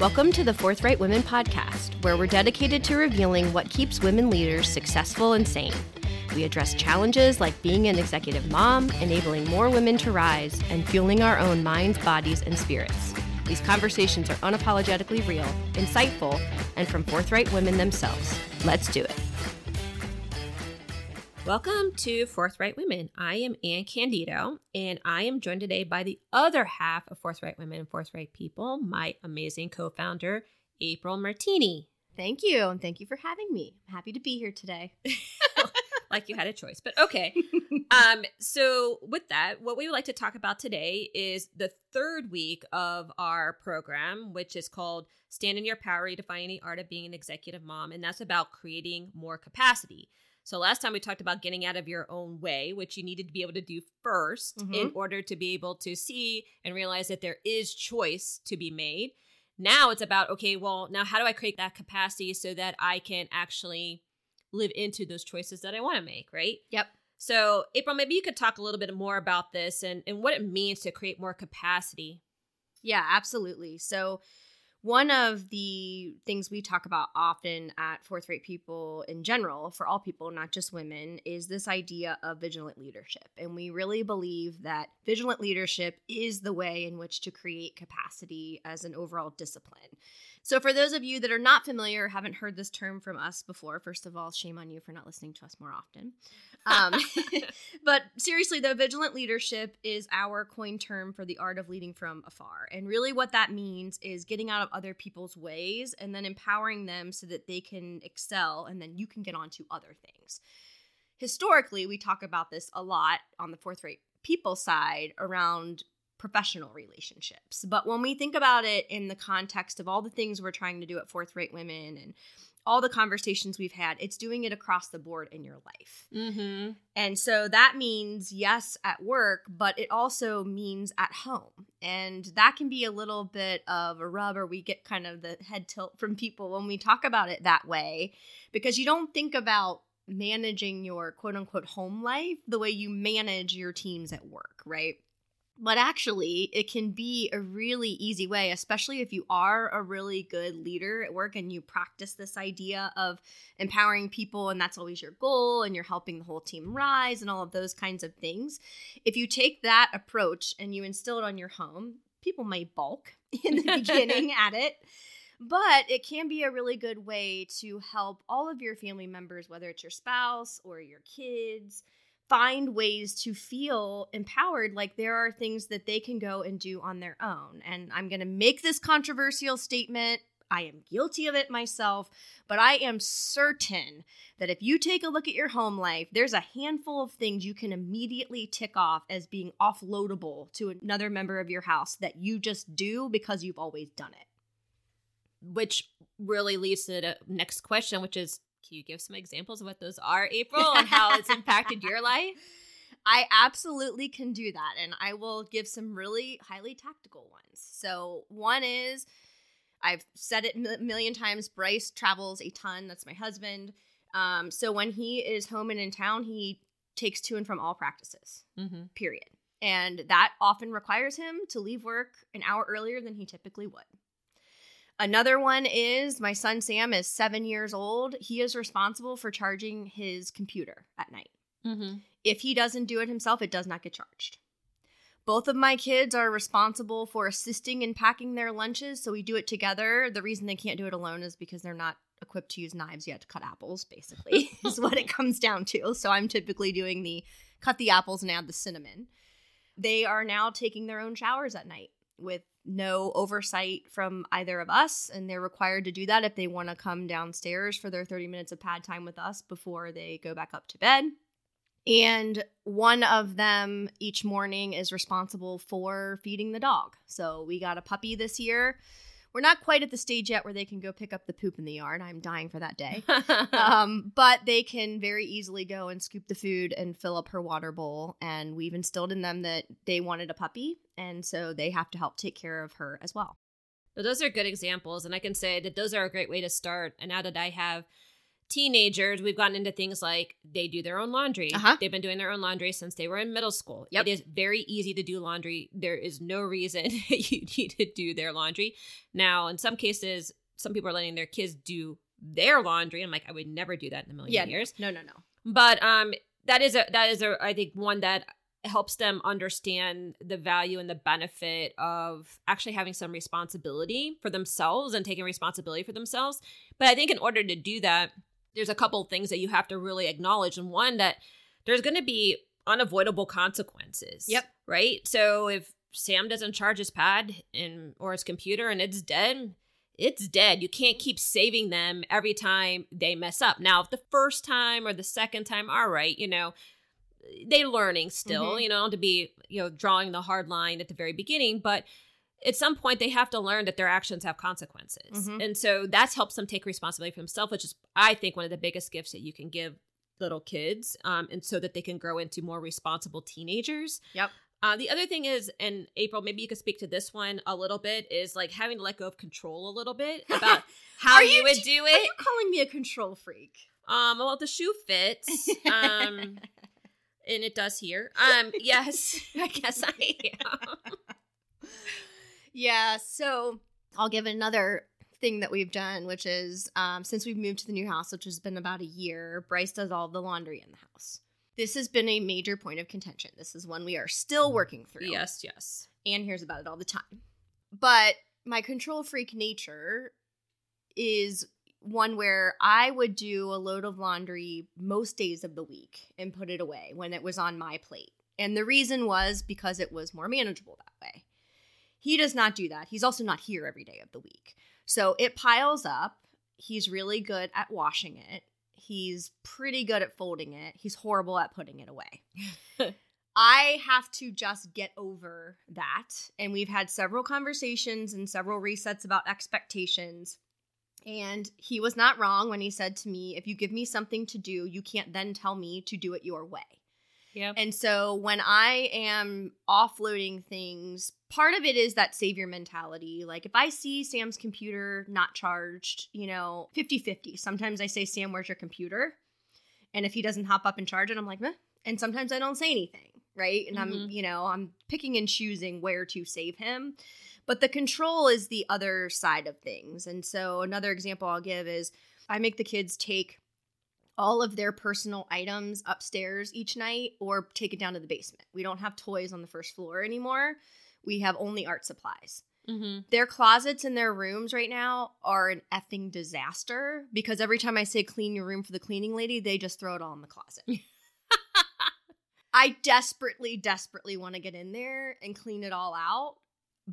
Welcome to the Forthright Women podcast, where we're dedicated to revealing what keeps women leaders successful and sane. We address challenges like being an executive mom, enabling more women to rise, and fueling our own minds, bodies, and spirits. These conversations are unapologetically real, insightful, and from Forthright Women themselves. Let's do it. Welcome to Forthright Women. I am Anne Candido, and I am joined today by the other half of Forthright Women and Forthright People, my amazing co-founder, April Martini. Thank you, and thank you for having me. I'm happy to be here today. Like you had a choice, but okay. So with that, what we would like to talk about today is the third week of our program, which is called Stand in Your Power, Redefining the Art of Being an Executive Mom, and that's about creating more capacity. So last time we talked about getting out of your own way, which you needed to be able to do first in order to be able to see and realize that there is choice to be made. Now it's about, okay, well, now how do I create that capacity so that I can actually live into those choices that I want to make, right? Yep. So April, maybe you could talk a little bit more about this and what it means to create more capacity. Yeah, absolutely. So one of the things we talk about often at Forthright People in general, for all people, not just women, is this idea of vigilant leadership. And we really believe that vigilant leadership is the way in which to create capacity as an overall discipline. So for those of you that are not familiar or haven't heard this term from us before, first of all, shame on you for not listening to us more often. But seriously, though, vigilant leadership is our coined term for the art of leading from afar. And really what that means is getting out of other people's ways and then empowering them so that they can excel and then you can get on to other things. Historically, we talk about this a lot on the Forthright People side around professional relationships. But when we think about it in the context of all the things we're trying to do at Forthright Women and all the conversations we've had, it's doing it across the board in your life. Mm-hmm. And so that means, yes, at work, but it also means at home. And that can be a little bit of a rub, or we get kind of the head tilt from people when we talk about it that way, because you don't think about managing your quote unquote home life the way you manage your teams at work, right? But actually, it can be a really easy way, especially if you are a really good leader at work and you practice this idea of empowering people and that's always your goal and you're helping the whole team rise and all of those kinds of things. If you take that approach and you instill it on your home, people may balk in the beginning at it. But it can be a really good way to help all of your family members, whether it's your spouse or your kids, find ways to feel empowered, like there are things that they can go and do on their own. And I'm going to make this controversial statement. I am guilty of it myself, but I am certain that if you take a look at your home life, there's a handful of things you can immediately tick off as being offloadable to another member of your house that you just do because you've always done it. Which really leads to the next question, which is, can you give some examples of what those are, April, and how it's impacted your life? I absolutely can do that. And I will give some really highly tactical ones. So one is, I've said it a million times, Bryce travels a ton. That's my husband. So when he is home and in town, he takes to and from all practices, period. And that often requires him to leave work an hour earlier than he typically would. Another one is my son Sam is 7 years old. He is responsible for charging his computer at night. If he doesn't do it himself, it does not get charged. Both of my kids are responsible for assisting in packing their lunches, so we do it together. The reason they can't do it alone is because they're not equipped to use knives yet to cut apples, basically, is what it comes down to. So I'm typically doing the cut the apples and add the cinnamon. They are now taking their own showers at night with no oversight from either of us, and they're required to do that if they want to come downstairs for their 30 minutes of pad time with us before they go back up to bed. And one of them each morning is responsible for feeding the dog. So we got a puppy this year. We're not quite at the stage yet where they can go pick up the poop in the yard. I'm dying for that day. But they can very easily go and scoop the food and fill up her water bowl. And we've instilled in them that they wanted a puppy. And so they have to help take care of her as well. So those are good examples. And I can say that those are a great way to start. And now that I have teenagers, we've gotten into things like they do their own laundry. Uh-huh. They've been doing their own laundry since they were in middle school. Yep. It is very easy to do laundry. There is no reason you need to do their laundry. Now, in some cases, some people are letting their kids do their laundry. I'm like, I would never do that in a million years. No. But that is I think one that helps them understand the value and the benefit of actually having some responsibility for themselves and taking responsibility for themselves. But I think in order to do that, there's a couple of things that you have to really acknowledge. And one, that there's going to be unavoidable consequences. Yep. Right? So if Sam doesn't charge his pad or his computer and it's dead, it's dead. You can't keep saving them every time they mess up. Now, if the first time or the second time, all right, they're learning still, mm-hmm. To be, drawing the hard line at the very beginning. But at some point, they have to learn that their actions have consequences. Mm-hmm. And so that's helps them take responsibility for themselves, which is, I think, one of the biggest gifts that you can give little kids. And so that they can grow into more responsible teenagers. Yep. The other thing is, and April, maybe you could speak to this one a little bit, is like having to let go of control a little bit about how you would do it. Are you calling me a control freak? Well, the shoe fits. And it does here. Yes, I guess I am. Yeah, so I'll give another thing that we've done, which is since we've moved to the new house, which has been about a year, Bryce does all the laundry in the house. This has been a major point of contention. This is one we are still working through. Yes. Anne hears about it all the time. But my control freak nature is one where I would do a load of laundry most days of the week and put it away when it was on my plate. And the reason was because it was more manageable that way. He does not do that. He's also not here every day of the week. So it piles up. He's really good at washing it. He's pretty good at folding it. He's horrible at putting it away. I have to just get over that. And we've had several conversations and several resets about expectations. And he was not wrong when he said to me, if you give me something to do, you can't then tell me to do it your way. Yep. And so when I am offloading things, part of it is that savior mentality. Like if I see Sam's computer not charged, 50-50. Sometimes I say, Sam, where's your computer? And if he doesn't hop up and charge it, I'm like, meh. And sometimes I don't say anything, right? And mm-hmm. I'm picking and choosing where to save him. But the control is the other side of things. And so another example I'll give is I make the kids take all of their personal items upstairs each night or take it down to the basement. We don't have toys on the first floor anymore. We have only art supplies. Mm-hmm. Their closets in their rooms right now are an effing disaster because every time I say clean your room for the cleaning lady, they just throw it all in the closet. I desperately, desperately want to get in there and clean it all out.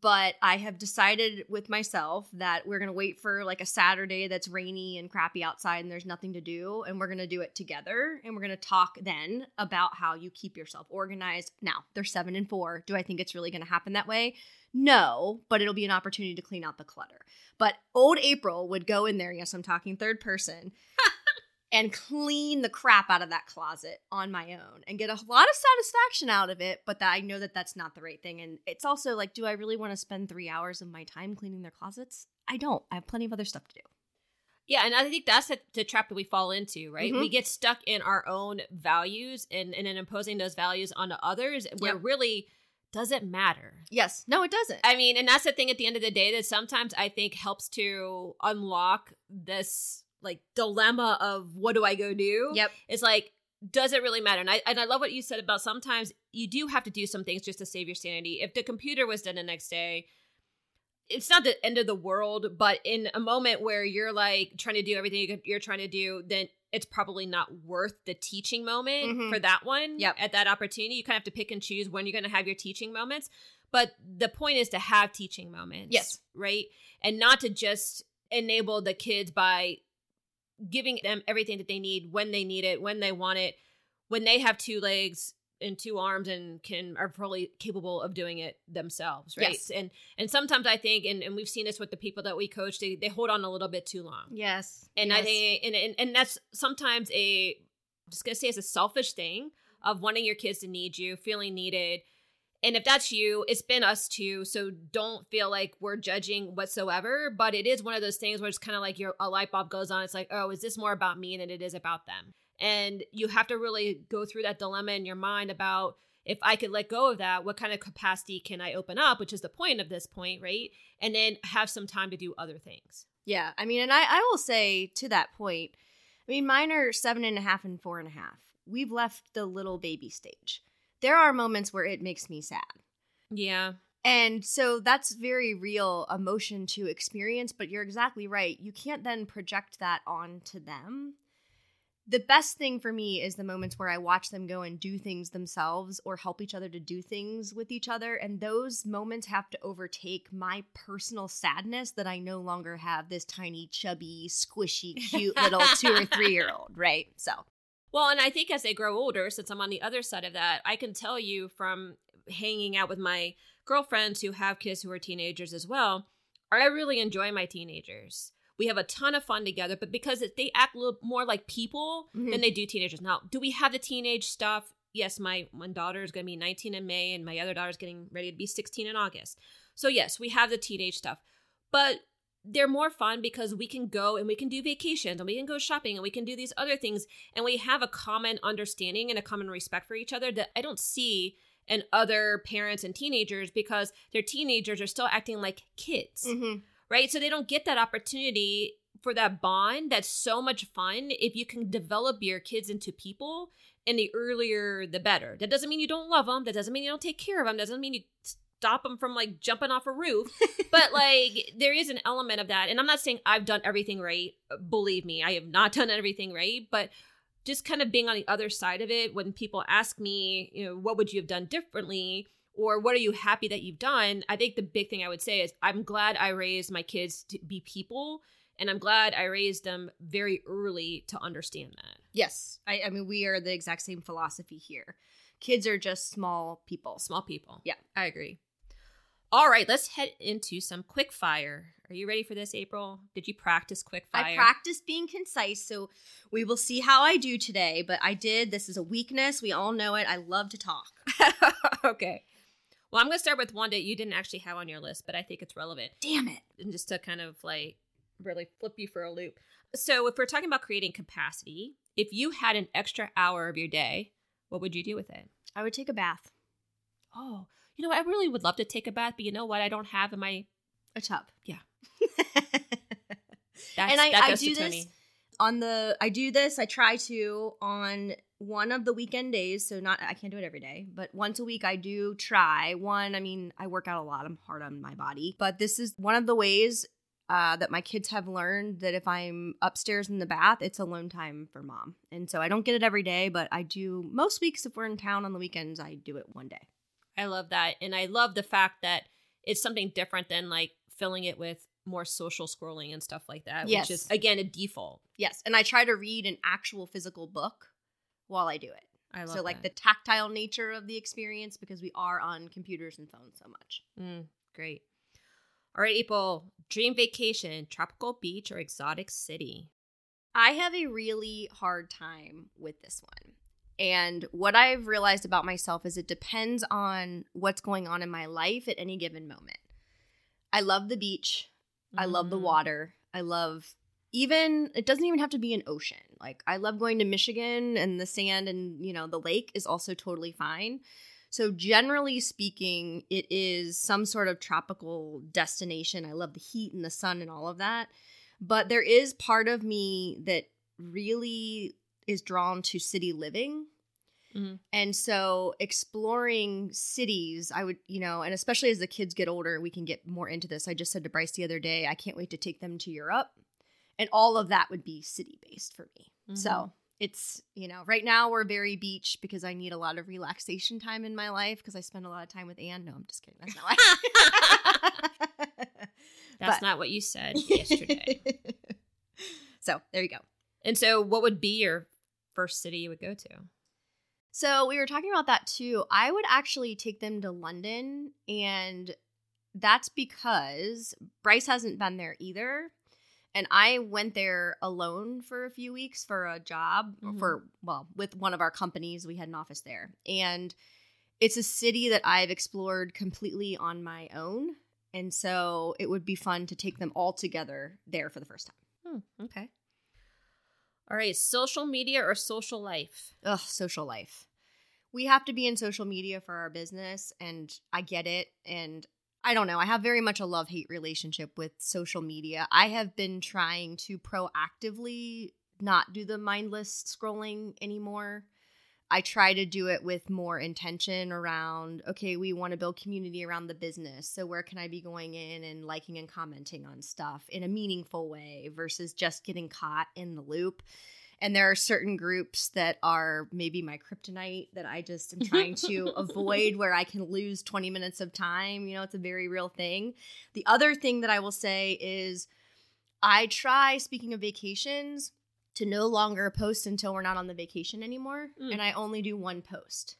But I have decided with myself that we're going to wait for like a Saturday that's rainy and crappy outside and there's nothing to do. And we're going to do it together. And we're going to talk then about how you keep yourself organized. Now, they're 7 and 4. Do I think it's really going to happen that way? No, but it'll be an opportunity to clean out the clutter. But old April would go in there. Yes, I'm talking third person. And clean the crap out of that closet on my own and get a lot of satisfaction out of it, but that I know that that's not the right thing. And it's also like, do I really want to spend 3 hours of my time cleaning their closets? I don't. I have plenty of other stuff to do. Yeah, and I think that's the trap that we fall into, right? Mm-hmm. We get stuck in our own values and in imposing those values onto others where really doesn't matter. Yes. No, it doesn't. I mean, and that's the thing at the end of the day that sometimes I think helps to unlock this like dilemma of what do I go do? Yep. It's like, does it really matter? And I love what you said about sometimes you do have to do some things just to save your sanity. If the computer was done the next day, it's not the end of the world, but in a moment where you're like trying to do everything you're trying to do, then it's probably not worth the teaching moment mm-hmm. for that one. Yep. At that opportunity, you kind of have to pick and choose when you're going to have your teaching moments. But the point is to have teaching moments. Yes. Right? And not to just enable the kids by giving them everything that they need it, when they want it, when they have 2 legs and 2 arms and are fully capable of doing it themselves, right? Yes. And sometimes I think, and we've seen this with the people that we coach, they hold on a little bit too long. Yes. And yes. I think, and that's sometimes I'm just going to say it's a selfish thing of wanting your kids to need you, feeling needed. And if that's you, it's been us too. So don't feel like we're judging whatsoever. But it is one of those things where it's kind of like a light bulb goes on. It's like, oh, is this more about me than it is about them? And you have to really go through that dilemma in your mind about, if I could let go of that, what kind of capacity can I open up, which is the point of this point, right? And then have some time to do other things. Yeah. I mean, and I will say to that point, I mean, mine are 7.5 and 4.5. We've left the little baby stage. There are moments where it makes me sad. Yeah. And so that's very real emotion to experience, but you're exactly right. You can't then project that onto them. The best thing for me is the moments where I watch them go and do things themselves or help each other to do things with each other. And those moments have to overtake my personal sadness that I no longer have this tiny, chubby, squishy, cute little 2 or 3 year old, right? So. Well, and I think as they grow older, since I'm on the other side of that, I can tell you from hanging out with my girlfriends who have kids who are teenagers as well, I really enjoy my teenagers. We have a ton of fun together, but because they act a little more like people mm-hmm. than they do teenagers. Now, do we have the teenage stuff? Yes, my one daughter is going to be 19 in May, and my other daughter is getting ready to be 16 in August. So yes, we have the teenage stuff, but they're more fun because we can go and we can do vacations and we can go shopping and we can do these other things, and we have a common understanding and a common respect for each other that I don't see in other parents and teenagers because their teenagers are still acting like kids. Mm-hmm. Right? So they don't get that opportunity for that bond. That's so much fun. If you can develop your kids into people, and the earlier, the better. That doesn't mean you don't love them. That doesn't mean you don't take care of them. That doesn't mean you stop them from like jumping off a roof. But like there is an element of that. And I'm not saying I've done everything right. Believe me, I have not done everything right. But just kind of being on the other side of it, when people ask me, you know, what would you have done differently? Or what are you happy that you've done? I think the big thing I would say is I'm glad I raised my kids to be people, and I'm glad I raised them very early to understand that. Yes. I mean, we are the exact same philosophy here. Kids are just small people. Small people. Yeah. I agree. All right. Let's head into some quick fire. Are you ready for this, April? Did you practice quick fire? I practiced being concise, so we will see how I do today, but I did. This is a weakness. We all know it. I love to talk. Okay. Well, I'm going to start with one that you didn't actually have on your list, but I think it's relevant. Damn it. And just to kind of like really flip you for a loop. So if we're talking about creating capacity, if you had an extra hour of your day, what would you do with it? I would take a bath. Oh, you know, I really would love to take a bath, but you know what I don't have in my... A tub. Yeah. I try to on... one of the weekend days, so not, I can't do it every day, but once a week I do try. One, I mean, I work out a lot. I'm hard on my body, but this is one of the ways that my kids have learned that if I'm upstairs in the bath, it's alone time for mom. And so I don't get it every day, but I do most weeks. If we're in town on the weekends, I do it one day. I love that. And I love the fact that it's something different than like filling it with more social scrolling and stuff like that, yes. Which is, again, a default. Yes. And I try to read an actual physical book while I do it. I love so like that. The tactile nature of the experience, because we are on computers and phones so much. Great. All right, April, dream vacation, tropical beach or exotic city? I have a really hard time with this one. And what I've realized about myself is it depends on what's going on in my life at any given moment. I love the beach. Mm-hmm. I love the water. I love... Even it doesn't even have to be an ocean. Like I love going to Michigan, and the sand and, you know, the lake is also totally fine. So generally speaking, it is some sort of tropical destination. I love the heat and the sun and all of that. But there is part of me that really is drawn to city living. Mm-hmm. And so exploring cities, I would, you know, and especially as the kids get older, we can get more into this. I just said to Bryce the other day, I can't wait to take them to Europe. And all of that would be city-based for me. Mm-hmm. So it's, you know, right now we're very beach because I need a lot of relaxation time in my life because I spend a lot of time with Anne. No, I'm just kidding. That's not why. That's not what you said yesterday. So there you go. And so what would be your first city you would go to? So we were talking about that too. I would actually take them to London, and that's because Bryce hasn't been there either. And I went there alone for a few weeks for a job, mm-hmm. with one of our companies. We had an office there. And It's a city that I've explored completely on my own, and so it would be fun to take them all together there for the first time. Hmm, okay. All right, social media or social life? Ugh, social life. We have to be in social media for our business, and I get it, and I don't know. I have very much a love-hate relationship with social media. I have been trying to proactively not do the mindless scrolling anymore. I try to do it with more intention around, okay, we want to build community around the business. So where can I be going in and liking and commenting on stuff in a meaningful way versus just getting caught in the loop? And there are certain groups that are maybe my kryptonite that I just am trying to avoid, where I can lose 20 minutes of time. You know, it's a very real thing. The other thing that I will say is I try, speaking of vacations, to no longer post until we're not on the vacation anymore. Mm. And I only do one post.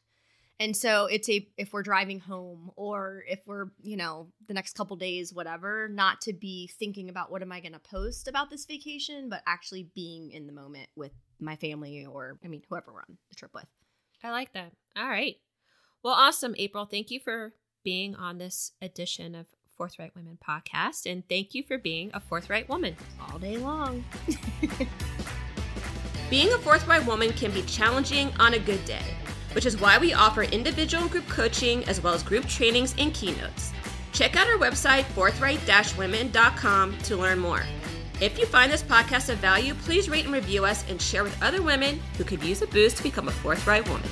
And so it's if we're driving home or if we're, you know, the next couple days, whatever, not to be thinking about what am I going to post about this vacation, but actually being in the moment with my family or, I mean, whoever we're on the trip with. I like that. All right. Well, awesome, April. Thank you for being on this edition of Forthright Women podcast. And thank you for being a forthright woman all day long. Being a forthright woman can be challenging on a good day, which is why we offer individual and group coaching as well as group trainings and keynotes. Check out our website, ForthRight-Women.com, to learn more. If you find this podcast of value, please rate and review us and share with other women who could use a boost to become a forthright woman.